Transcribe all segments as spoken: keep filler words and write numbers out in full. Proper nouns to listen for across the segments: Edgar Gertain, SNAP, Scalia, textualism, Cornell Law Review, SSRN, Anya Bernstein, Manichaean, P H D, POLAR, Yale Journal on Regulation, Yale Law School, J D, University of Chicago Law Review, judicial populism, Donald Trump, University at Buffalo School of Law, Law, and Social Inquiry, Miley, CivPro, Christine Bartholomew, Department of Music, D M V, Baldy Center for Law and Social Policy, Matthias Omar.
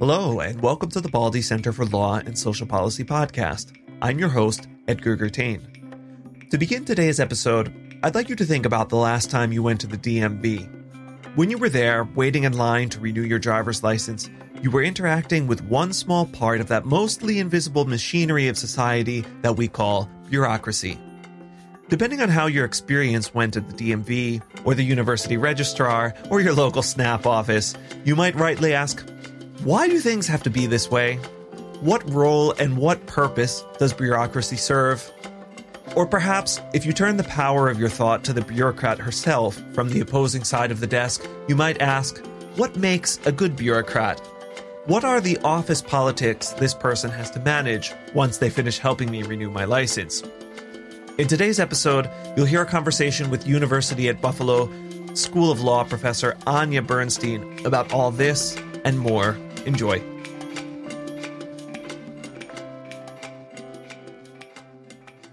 Hello, and welcome to the Baldy Center for Law and Social Policy podcast. I'm your host, Edgar Gertain. To begin today's episode, I'd like you to think about the last time you went to the D M V. When you were there, waiting in line to renew your driver's license, you were interacting with one small part of that mostly invisible machinery of society that we call bureaucracy. Depending on how your experience went at the D M V, or the university registrar, or your local SNAP office, you might rightly ask, why do things have to be this way? What role and what purpose does bureaucracy serve? Or perhaps, if you turn the power of your thought to the bureaucrat herself from the opposing side of the desk, you might ask, what makes a good bureaucrat? What are the office politics this person has to manage once they finish helping me renew my license? In today's episode, you'll hear a conversation with University at Buffalo School of Law professor Anya Bernstein about all this and more. Enjoy.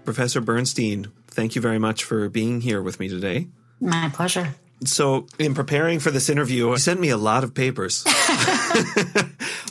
Professor Bernstein, thank you very much for being here with me today. My pleasure. So, in preparing for this interview, you sent me a lot of papers.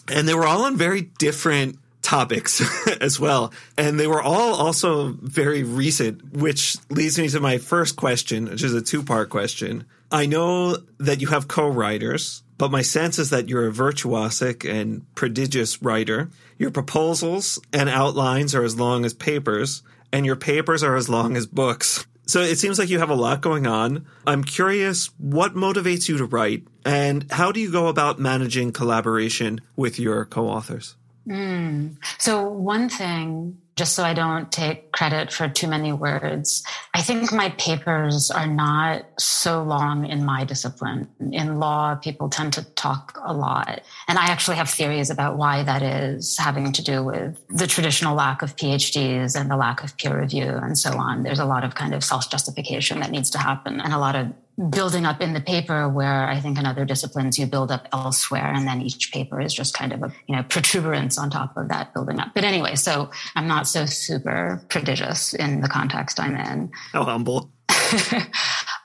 And they were all on very different topics as well. And they were all also very recent, which leads me to my first question, which is a two-part question. I know that you have co-writers, but my sense is that you're a virtuosic and prodigious writer. Your proposals and outlines are as long as papers, and your papers are as long as books. So it seems like you have a lot going on. I'm curious, what motivates you to write, and how do you go about managing collaboration with your co-authors? Mm. So one thing, just so I don't take credit for too many words, I think my papers are not so long in my discipline. In law, people tend to talk a lot. And I actually have theories about why that is, having to do with the traditional lack of PhDs and the lack of peer review and so on. There's a lot of kind of self-justification that needs to happen and a lot of building up in the paper where I think in other disciplines you build up elsewhere, and then each paper is just kind of a you know protuberance on top of that building up. But anyway, so I'm not so super prodigious in the context I'm in. How humble.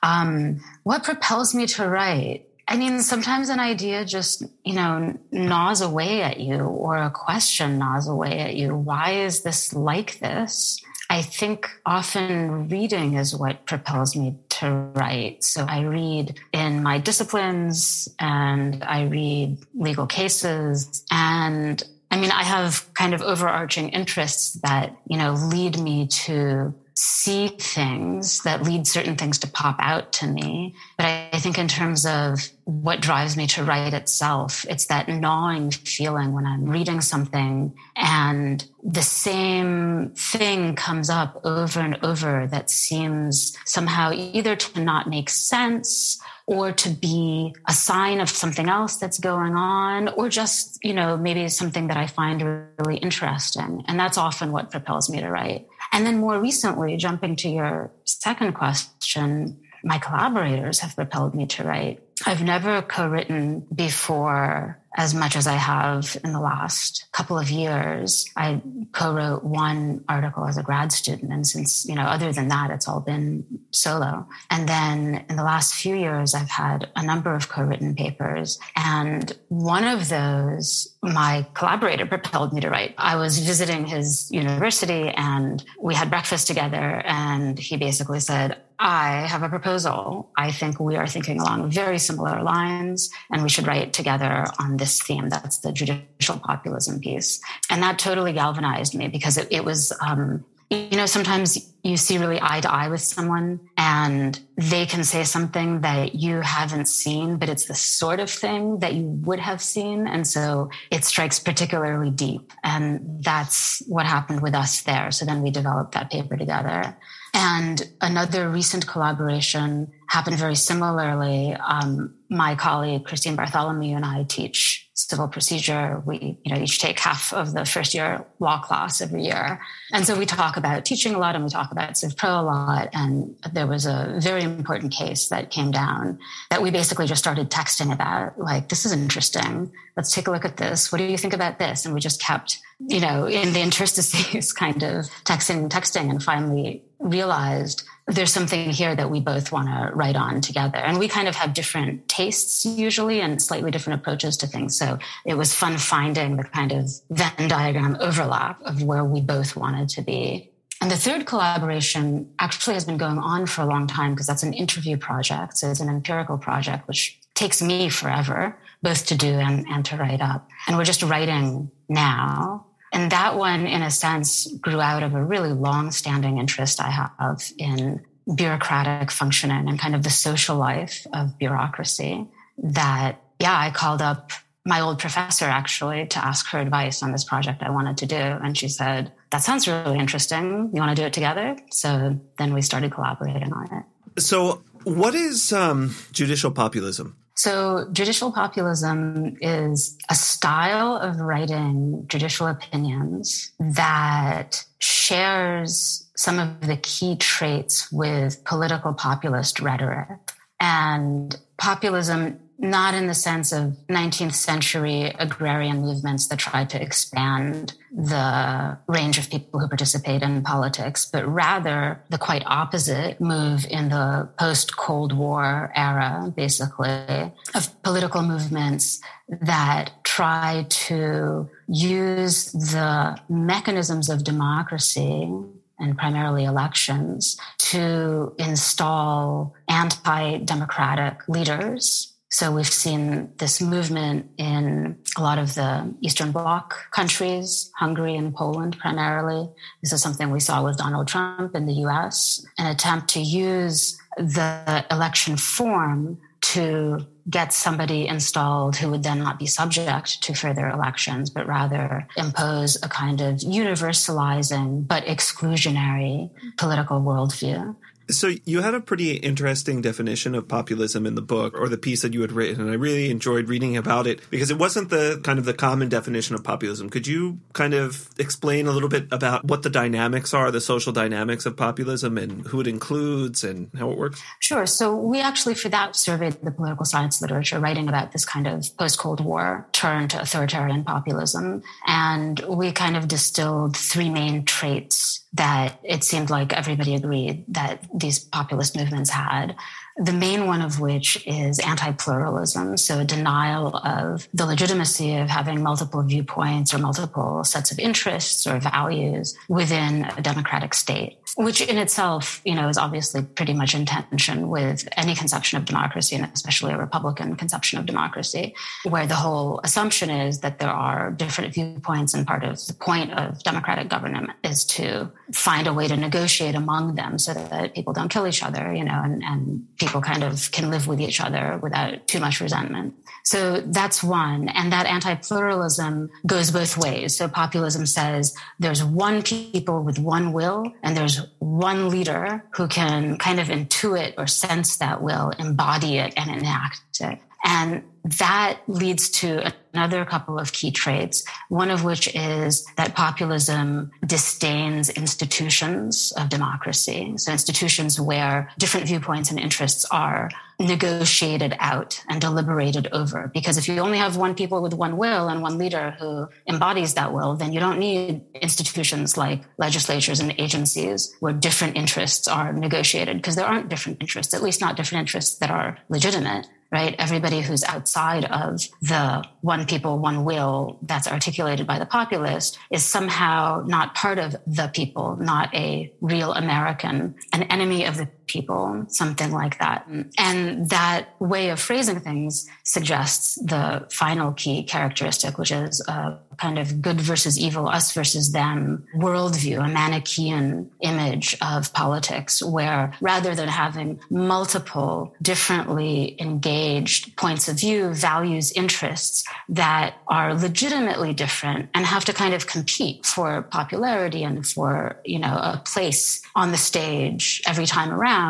um, what propels me to write? I mean, sometimes an idea just, you know, gnaws away at you, or a question gnaws away at you. Why is this like this? I think often reading is what propels me to write. So I read in my disciplines and I read legal cases. And I mean, I have kind of overarching interests that, you know, lead me to see things, that lead certain things to pop out to me. But I, I think in terms of what drives me to write itself, it's that gnawing feeling when I'm reading something and the same thing comes up over and over that seems somehow either to not make sense or to be a sign of something else that's going on, or just, you know, maybe something that I find really interesting. And that's often what propels me to write. And then more recently, jumping to your second question, my collaborators have propelled me to write. I've never co-written before as much as I have in the last couple of years. I co-wrote one article as a grad student. And since, you know, other than that, it's all been solo. And then in the last few years, I've had a number of co-written papers. And one of those, my collaborator propelled me to write. I was visiting his university and we had breakfast together. And he basically said, I have a proposal. I think we are thinking along very similar lines, and we should write together on this theme. That's the judicial populism piece. And that totally galvanized me because it, it was, um, you know, sometimes you see really eye to eye with someone and they can say something that you haven't seen, but it's the sort of thing that you would have seen. And so it strikes particularly deep. And that's what happened with us there. So then we developed that paper together. And another recent collaboration happened very similarly. Um, my colleague, Christine Bartholomew, and I teach civil procedure. We you know, each take half of the first year law class every year. And so we talk about teaching a lot and we talk about CivPro a lot. And there was a very important case that came down that we basically just started texting about, like, this is interesting. Let's take a look at this. What do you think about this? And we just kept you know, in the interstices kind of texting, texting, and finally realized there's something here that we both want to write on together. And we kind of have different tastes usually and slightly different approaches to things. So it was fun finding the kind of Venn diagram overlap of where we both wanted to be. And the third collaboration actually has been going on for a long time because that's an interview project. So it's an empirical project, which takes me forever, both to do and, and to write up. And we're just writing now. And that one, in a sense, grew out of a really long-standing interest I have in bureaucratic functioning and kind of the social life of bureaucracy that, yeah, I called up my old professor, actually, to ask her advice on this project I wanted to do. And she said, that sounds really interesting. You want to do it together? So then we started collaborating on it. So what is um, judicial populism? So judicial populism is a style of writing judicial opinions that shares some of the key traits with political populist rhetoric. And populism, not in the sense of nineteenth century agrarian movements that try to expand the range of people who participate in politics, but rather the quite opposite move in the post-Cold War era, basically, of political movements that try to use the mechanisms of democracy and primarily elections to install anti-democratic leaders. So we've seen this movement in a lot of the Eastern Bloc countries, Hungary and Poland primarily. This is something we saw with Donald Trump in the U S, an attempt to use the election form to get somebody installed who would then not be subject to further elections, but rather impose a kind of universalizing but exclusionary political worldview. So you had a pretty interesting definition of populism in the book or the piece that you had written, and I really enjoyed reading about it because it wasn't the kind of the common definition of populism. Could you kind of explain a little bit about what the dynamics are, the social dynamics of populism and who it includes and how it works? Sure. So we actually, for that, surveyed the political science literature writing about this kind of post-Cold War turn to authoritarian populism, and we kind of distilled three main traits that it seemed like everybody agreed that these populist movements had, the main one of which is anti-pluralism, so a denial of the legitimacy of having multiple viewpoints or multiple sets of interests or values within a democratic state, which in itself, you know, is obviously pretty much in tension with any conception of democracy, and especially a Republican conception of democracy, where the whole assumption is that there are different viewpoints, and part of the point of democratic government is to find a way to negotiate among them so that people don't kill each other, you know, and, and people kind of can live with each other without too much resentment. So that's one. And that anti-pluralism goes both ways. So populism says there's one people with one will, and there's one leader who can kind of intuit or sense that will, embody it, and enact it. And that leads to another couple of key traits, one of which is that populism disdains institutions of democracy. So institutions where different viewpoints and interests are negotiated out and deliberated over. Because if you only have one people with one will and one leader who embodies that will, then you don't need institutions like legislatures and agencies where different interests are negotiated, because there aren't different interests, at least not different interests that are legitimate. Right? Everybody who's outside of the one people, one will that's articulated by the populace is somehow not part of the people, not a real American, an enemy of the people, something like that. And that way of phrasing things suggests the final key characteristic, which is a kind of good versus evil, us versus them worldview, a Manichaean image of politics, where rather than having multiple differently engaged points of view, values, interests that are legitimately different and have to kind of compete for popularity and for, you know, a place on the stage every time around,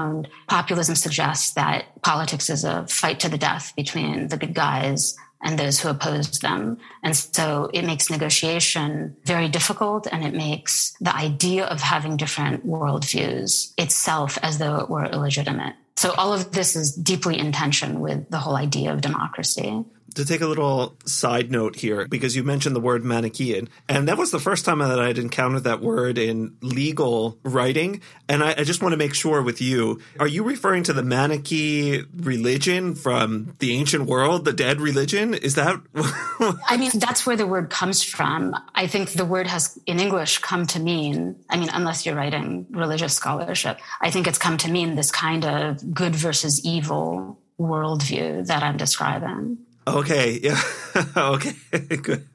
populism suggests that politics is a fight to the death between the good guys and those who oppose them. And so it makes negotiation very difficult, and it makes the idea of having different worldviews itself as though it were illegitimate. So all of this is deeply in tension with the whole idea of democracy. to take a little side note here, because you mentioned the word Manichaean, and that was the first time that I had encountered that word in legal writing. And I, I just want to make sure with you, are you referring to the Manichae religion from the ancient world, the dead religion? Is that? I mean, that's where the word comes from. I think the word has in English come to mean, I mean, unless you're writing religious scholarship, I think it's come to mean this kind of good versus evil worldview that I'm describing. Okay. Yeah. Okay. Good.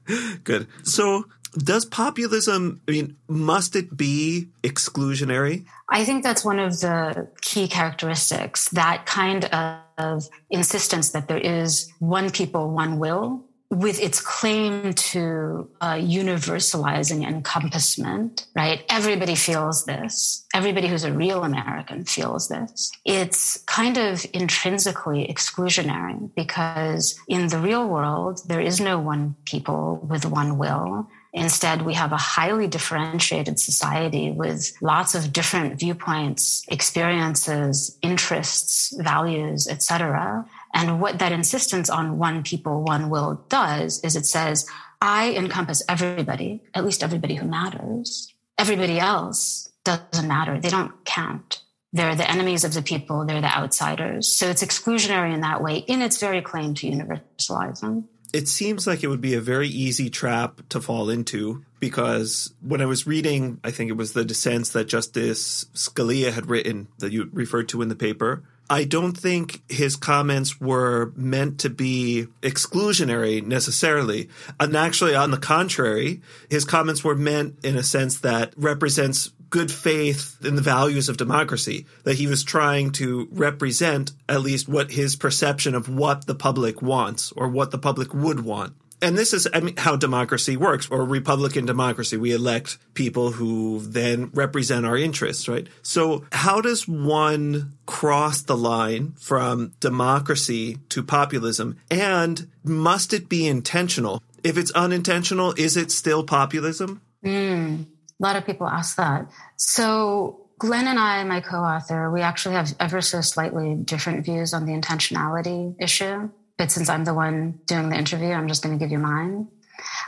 Good. So does populism, I mean, must it be exclusionary? I think that's one of the key characteristics, that kind of insistence that there is one people, one will, with its claim to uh, universalizing encompassment, right? Everybody feels this. Everybody who's a real American feels this. It's kind of intrinsically exclusionary because in the real world, there is no one people with one will. Instead, we have a highly differentiated society with lots of different viewpoints, experiences, interests, values, et cetera. And what that insistence on one people, one will does is it says, I encompass everybody, at least everybody who matters. Everybody else doesn't matter. They don't count. They're the enemies of the people. They're the outsiders. So it's exclusionary in that way, in its very claim to universalism. It seems like it would be a very easy trap to fall into, because when I was reading, I think it was the dissents that Justice Scalia had written that you referred to in the paper, I don't think his comments were meant to be exclusionary necessarily. And actually, on the contrary, his comments were meant in a sense that represents good faith in the values of democracy, that he was trying to represent at least what his perception of what the public wants or what the public would want. And this is I mean, how democracy works, or Republican democracy. We elect people who then represent our interests, right? So how does one cross the line from democracy to populism? And must it be intentional? If it's unintentional, is it still populism? Mm, a lot of people ask that. So Glenn and I, my co-author, we actually have ever so slightly different views on the intentionality issue. But since I'm the one doing the interview, I'm just going to give you mine.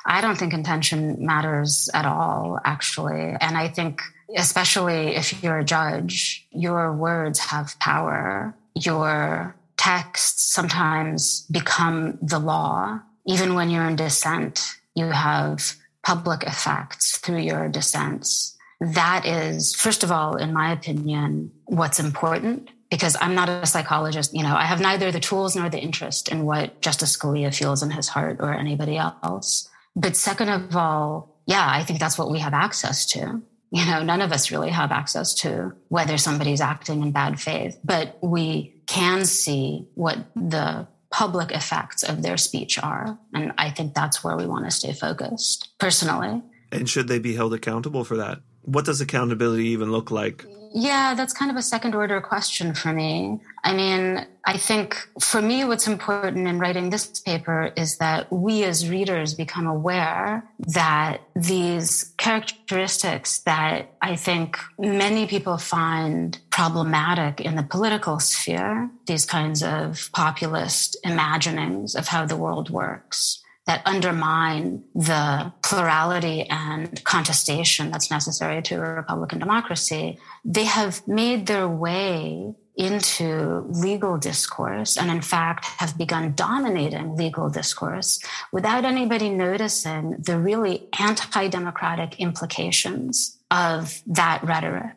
I don't think intention matters at all, actually. And I think, especially if you're a judge, your words have power. Your texts sometimes become the law. Even when you're in dissent, you have public effects through your dissents. That is, first of all, in my opinion, what's important. Because I'm not a psychologist, you know, I have neither the tools nor the interest in what Justice Scalia feels in his heart or anybody else. But second of all, yeah, I think that's what we have access to. You know, none of us really have access to whether somebody's acting in bad faith, but we can see what the public effects of their speech are. And I think that's where we want to stay focused, personally. And should they be held accountable for that? What does accountability even look like? Yeah, that's kind of a second order question for me. I mean, I think for me, what's important in writing this paper is that we as readers become aware that these characteristics that I think many people find problematic in the political sphere, these kinds of populist imaginings of how the world works, that undermine the plurality and contestation that's necessary to a Republican democracy, they have made their way into legal discourse and, in fact, have begun dominating legal discourse without anybody noticing the really anti-democratic implications of that rhetoric.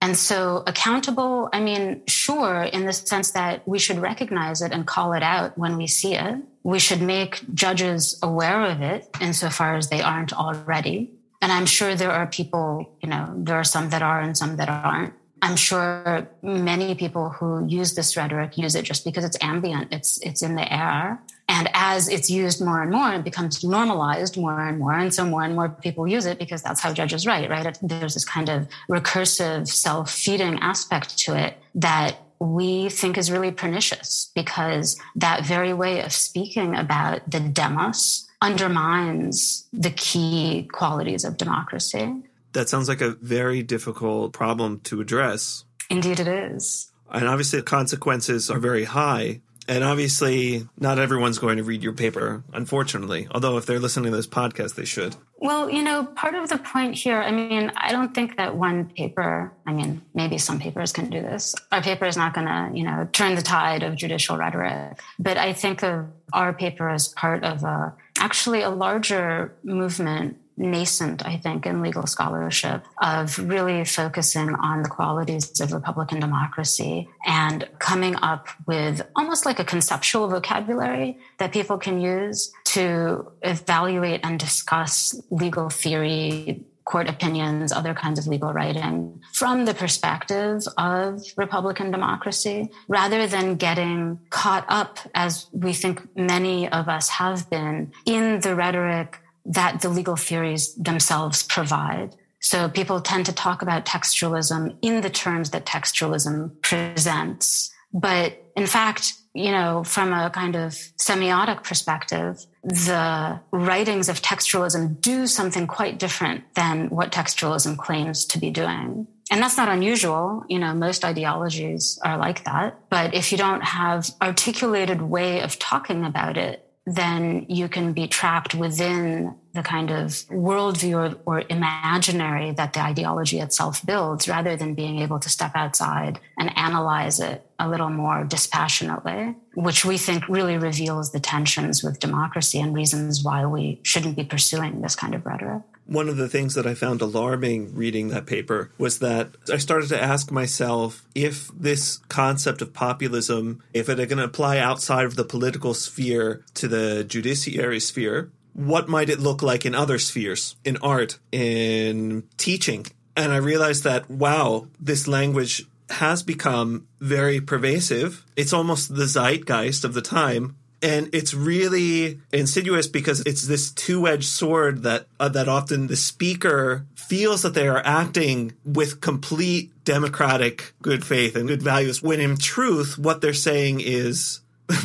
And so accountable, I mean, sure, in the sense that we should recognize it and call it out when we see it. We should make judges aware of it insofar as they aren't already. And I'm sure there are people, you know, there are some that are and some that aren't. I'm sure many people who use this rhetoric use it just because it's ambient, it's it's in the air. And as it's used more and more, it becomes normalized more and more. And so more and more people use it because that's how judges write, right? There's this kind of recursive self-feeding aspect to it that we think is really pernicious, because that very way of speaking about the demos undermines the key qualities of democracy. That sounds like a very difficult problem to address. Indeed it is. And obviously the consequences are very high. And obviously, not everyone's going to read your paper, unfortunately, although if they're listening to this podcast, they should. Well, you know, part of the point here, I mean, I don't think that one paper, I mean, maybe some papers can do this. Our paper is not going to, you know, turn the tide of judicial rhetoric. But I think of our paper as part of a, actually a larger movement, nascent, I think, in legal scholarship of really focusing on the qualities of Republican democracy and coming up with almost like a conceptual vocabulary that people can use to evaluate and discuss legal theory, court opinions, other kinds of legal writing from the perspective of Republican democracy, rather than getting caught up, as we think many of us have been, in the rhetoric that the legal theories themselves provide. So people tend to talk about textualism in the terms that textualism presents. But in fact, you know, from a kind of semiotic perspective, the writings of textualism do something quite different than what textualism claims to be doing. And that's not unusual. You know, most ideologies are like that. But if you don't have an articulated way of talking about it, then you can be trapped within the kind of worldview or, or imaginary that the ideology itself builds, rather than being able to step outside and analyze it a little more dispassionately, which we think really reveals the tensions with democracy and reasons why we shouldn't be pursuing this kind of rhetoric. One of the things that I found alarming reading that paper was that I started to ask myself if this concept of populism, if it can apply outside of the political sphere to the judiciary sphere, what might it look like in other spheres, in art, in teaching? And I realized that, wow, this language has become very pervasive. It's almost the zeitgeist of the time. And it's really insidious because it's this two-edged sword that uh, that often the speaker feels that they are acting with complete democratic good faith and good values, when in truth, what they're saying is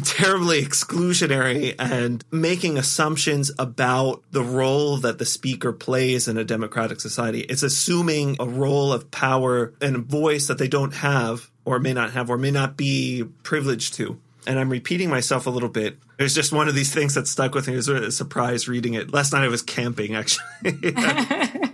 terribly exclusionary and making assumptions about the role that the speaker plays in a democratic society. It's assuming a role of power and a voice that they don't have or may not have or may not be privileged to. And I'm repeating myself a little bit. There's just one of these things that stuck with me. It was a surprise reading it. Last night I was camping, actually. Out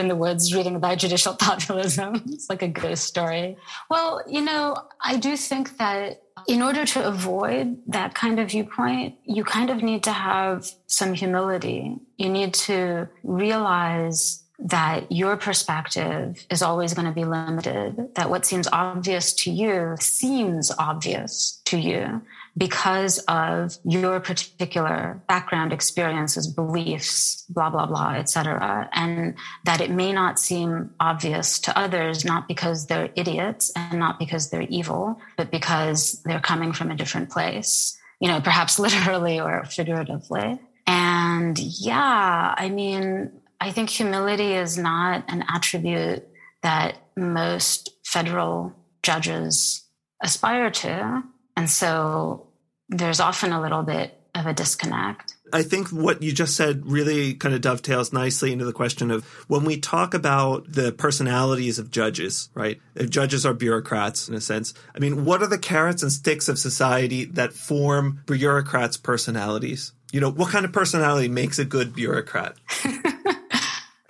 in the woods reading about judicial populism. It's like a ghost story. Well, you know, I do think that in order to avoid that kind of viewpoint, you kind of need to have some humility. You need to realize that your perspective is always going to be limited, that what seems obvious to you seems obvious to you because of your particular background, experiences, beliefs, blah, blah, blah, et cetera. And that it may not seem obvious to others, not because they're idiots and not because they're evil, but because they're coming from a different place, you know, perhaps literally or figuratively. And yeah, I mean, I think humility is not an attribute that most federal judges aspire to. And so there's often a little bit of a disconnect. I think what you just said really kind of dovetails nicely into the question of when we talk about the personalities of judges, right? If judges are bureaucrats in a sense. I mean, what are the carrots and sticks of society that form bureaucrats' personalities? You know, what kind of personality makes a good bureaucrat?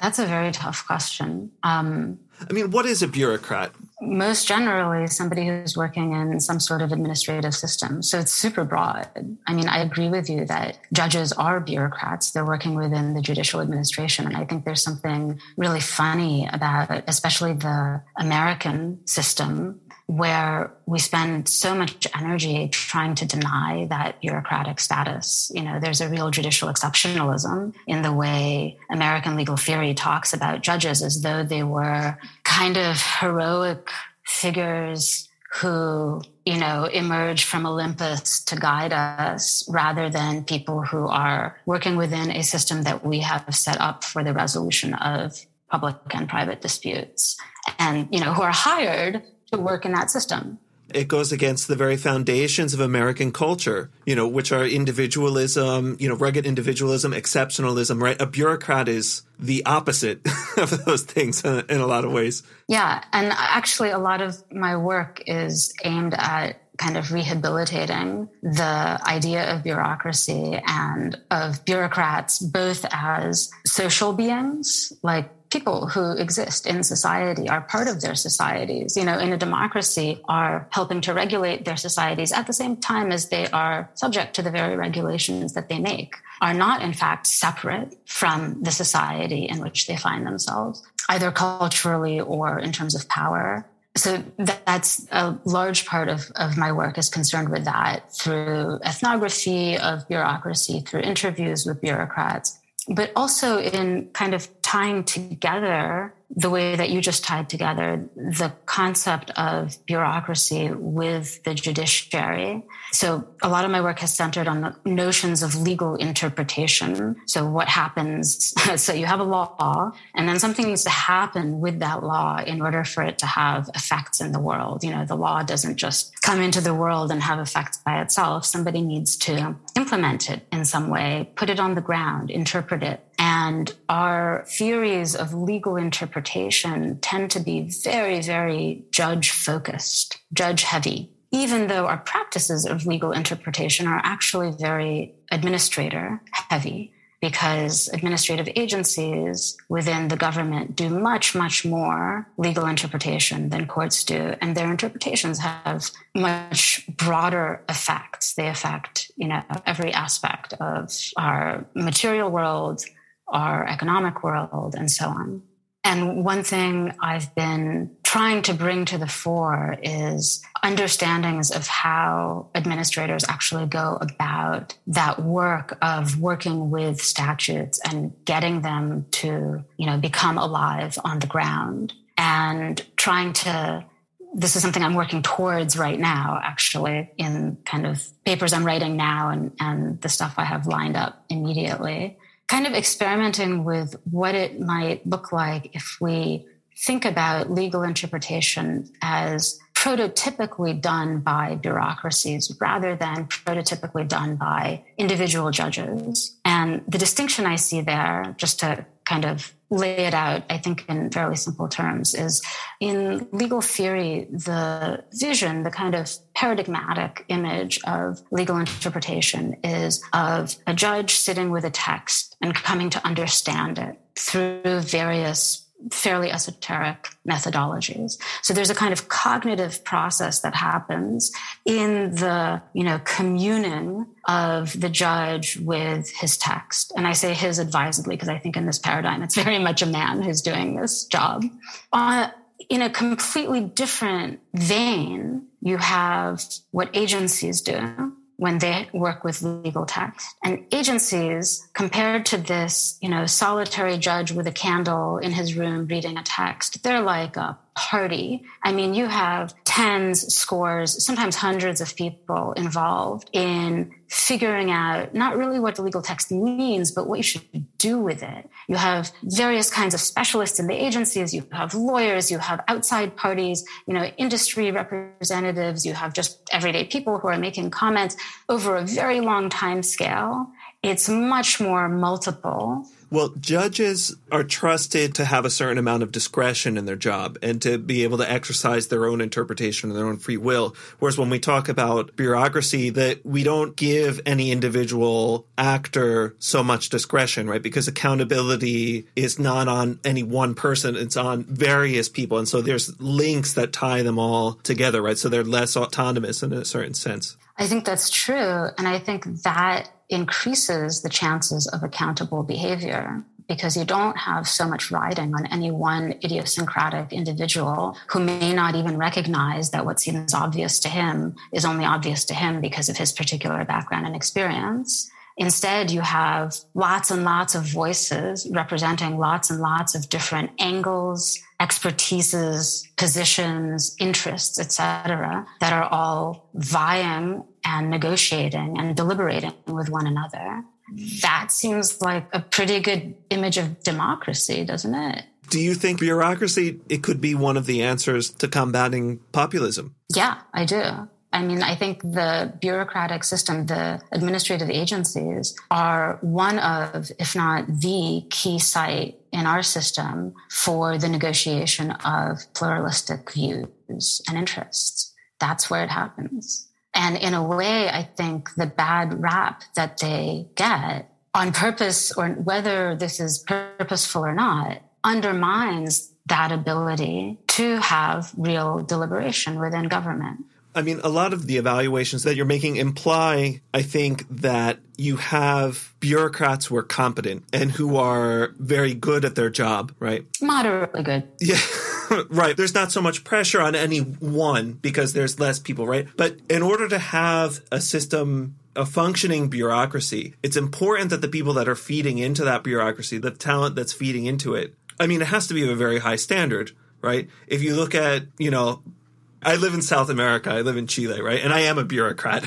That's a very tough question. Um, I mean, what is a bureaucrat? Most generally, somebody who's working in some sort of administrative system. So it's super broad. I mean, I agree with you that judges are bureaucrats. They're working within the judicial administration. And I think there's something really funny about especially the American system, where we spend so much energy trying to deny that bureaucratic status. You know, there's a real judicial exceptionalism in the way American legal theory talks about judges, as though they were kind of heroic figures who, you know, emerge from Olympus to guide us, rather than people who are working within a system that we have set up for the resolution of public and private disputes, and, you know, who are hired to work in that system. It goes against the very foundations of American culture, you know, which are individualism, you know, rugged individualism, exceptionalism, right? A bureaucrat is the opposite of those things in a lot of ways. Yeah. And actually, a lot of my work is aimed at kind of rehabilitating the idea of bureaucracy and of bureaucrats, both as social beings, like people who exist in society, are part of their societies, you know, in a democracy, are helping to regulate their societies at the same time as they are subject to the very regulations that they make, are not, in fact, separate from the society in which they find themselves, either culturally or in terms of power. So that's a large part of, of my work is concerned with that, through ethnography of bureaucracy, through interviews with bureaucrats, but also in kind of tying together the way that you just tied together the concept of bureaucracy with the judiciary. So a lot of my work has centered on the notions of legal interpretation. So what happens, so you have a law, and then something needs to happen with that law in order for it to have effects in the world. You know, the law doesn't just come into the world and have effects by itself. Somebody needs to implement it in some way, put it on the ground, interpret it. And our theories of legal interpretation tend to be very, very judge-focused, judge-heavy, even though our practices of legal interpretation are actually very administrator-heavy, because administrative agencies within the government do much, much more legal interpretation than courts do. And their interpretations have much broader effects. They affect, you know, every aspect of our material world, our economic world, and so on. And one thing I've been trying to bring to the fore is understandings of how administrators actually go about that work of working with statutes and getting them to, you know, become alive on the ground, and trying to, this is something I'm working towards right now, actually, in kind of papers I'm writing now and, and the stuff I have lined up immediately. Kind of experimenting with what it might look like if we think about legal interpretation as prototypically done by bureaucracies rather than prototypically done by individual judges. And the distinction I see there, just to kind of lay it out, I think, in fairly simple terms, is in legal theory, the vision, the kind of paradigmatic image of legal interpretation is of a judge sitting with a text and coming to understand it through various fairly esoteric methodologies. So there's a kind of cognitive process that happens in the, you know, communing of the judge with his text. And I say his advisedly, because I think in this paradigm, it's very much a man who's doing this job. Uh, in a completely different vein, you have what agencies do when they work with legal text. And agencies, compared to this, you know, solitary judge with a candle in his room reading a text, they're like a party. I mean, you have tens, scores, sometimes hundreds of people involved in figuring out not really what the legal text means, but what you should do with it. You have various kinds of specialists in the agencies. You have lawyers, you have outside parties, you know, industry representatives, you have just everyday people who are making comments over a very long time scale. It's much more multiple. Well, judges are trusted to have a certain amount of discretion in their job and to be able to exercise their own interpretation and their own free will. Whereas when we talk about bureaucracy, that we don't give any individual actor so much discretion, right? Because accountability is not on any one person. It's on various people. And so there's links that tie them all together, right? So they're less autonomous in a certain sense. I think that's true. And I think that increases the chances of accountable behavior, because you don't have so much riding on any one idiosyncratic individual who may not even recognize that what seems obvious to him is only obvious to him because of his particular background and experience. Instead, you have lots and lots of voices representing lots and lots of different angles, expertises, positions, interests, et cetera, that are all vying and negotiating and deliberating with one another. That seems like a pretty good image of democracy, doesn't it? Do you think bureaucracy, it could be one of the answers to combating populism? Yeah, I do. I mean, I think the bureaucratic system, the administrative agencies, are one of, if not the key site in our system for the negotiation of pluralistic views and interests. that's where it happens. And in a way, I think the bad rap that they get on purpose, or whether this is purposeful or not, undermines that ability to have real deliberation within government. I mean, a lot of the evaluations that you're making imply, I think, that you have bureaucrats who are competent and who are very good at their job, right? Moderately good. Yeah. Right. There's not so much pressure on any one because there's less people, right? But in order to have a system, a functioning bureaucracy, it's important that the people that are feeding into that bureaucracy, the talent that's feeding into it, I mean, it has to be of a very high standard, right? If you look at, you know, I live in South America. I live in Chile, right? And I am a bureaucrat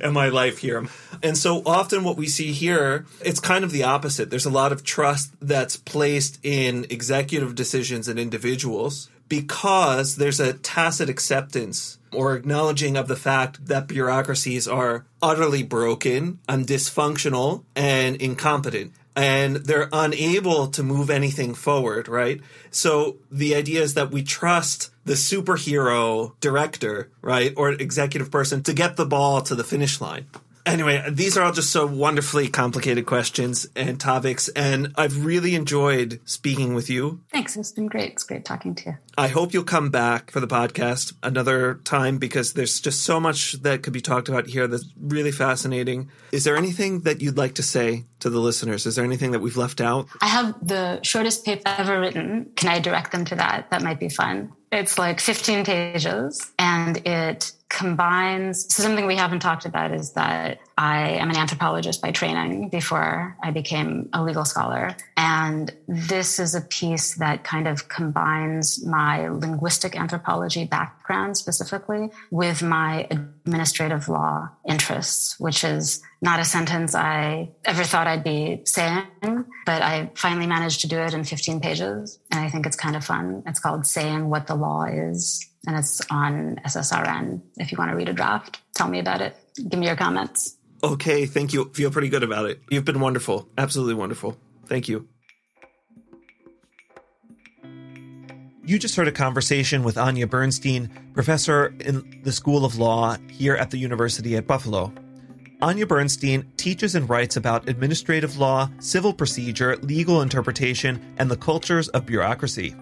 in my life here. And so often what we see here, it's kind of the opposite. There's a lot of trust that's placed in executive decisions and individuals because there's a tacit acceptance or acknowledging of the fact that bureaucracies are utterly broken and dysfunctional and incompetent. And they're unable to move anything forward, right? So the idea is that we trust the superhero director, right, or executive person to get the ball to the finish line. Anyway, these are all just so wonderfully complicated questions and topics, and I've really enjoyed speaking with you. Thanks. It's been great. It's great talking to you. I hope you'll come back for the podcast another time because there's just so much that could be talked about here that's really fascinating. Is there anything that you'd like to say to the listeners? Is there anything that we've left out? I have the shortest paper ever written. Can I direct them to that? That might be fun. It's like fifteen pages, and it combines... So something we haven't talked about is that I am an anthropologist by training before I became a legal scholar. And this is a piece that kind of combines my linguistic anthropology background specifically with my administrative law interests, which is not a sentence I ever thought I'd be saying, but I finally managed to do it in fifteen pages. And I think it's kind of fun. It's called Saying What the Law Is, and it's on S S R N. If you want to read a draft, tell me about it. Give me your comments. Okay, thank you. Feel pretty good about it. You've been wonderful. Absolutely wonderful. Thank you. You just heard a conversation with Anya Bernstein, professor in the School of Law here at the University at Buffalo. Anya Bernstein teaches and writes about administrative law, civil procedure, legal interpretation, and the cultures of bureaucracy.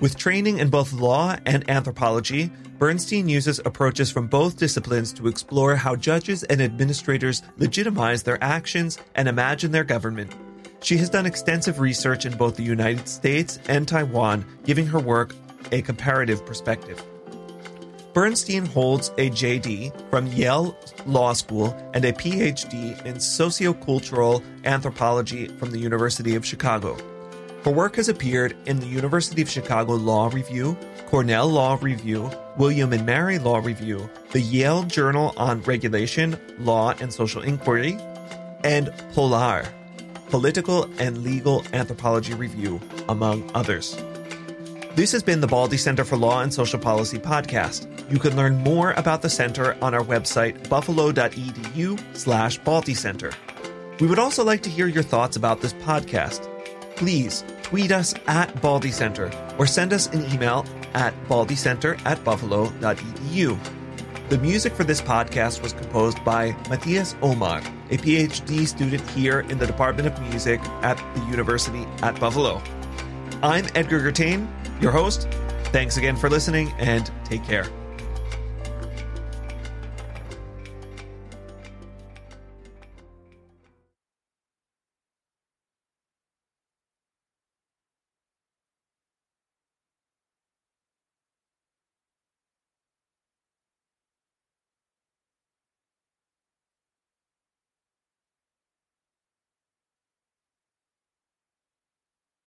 With training in both law and anthropology, Bernstein uses approaches from both disciplines to explore how judges and administrators legitimize their actions and imagine their government. She has done extensive research in both the United States and Taiwan, giving her work a comparative perspective. Bernstein holds a J D from Yale Law School and a P H D in sociocultural anthropology from the University of Chicago. Her work has appeared in the University of Chicago Law Review, Cornell Law Review, William and Mary Law Review, the Yale Journal on Regulation, Law, and Social Inquiry, and POLAR, Political and Legal Anthropology Review, among others. This has been the Baldy Center for Law and Social Policy podcast. You can learn more about the center on our website, buffalo.edu slash Baldy Center. We would also like to hear your thoughts about this podcast. Please tweet us at Baldy Center or send us an email at baldycenter at buffalo.edu. The music for this podcast was composed by Matthias Omar, a P H D student here in the Department of Music at the University at Buffalo. I'm Edgar Gertain, your host. Thanks again for listening and take care.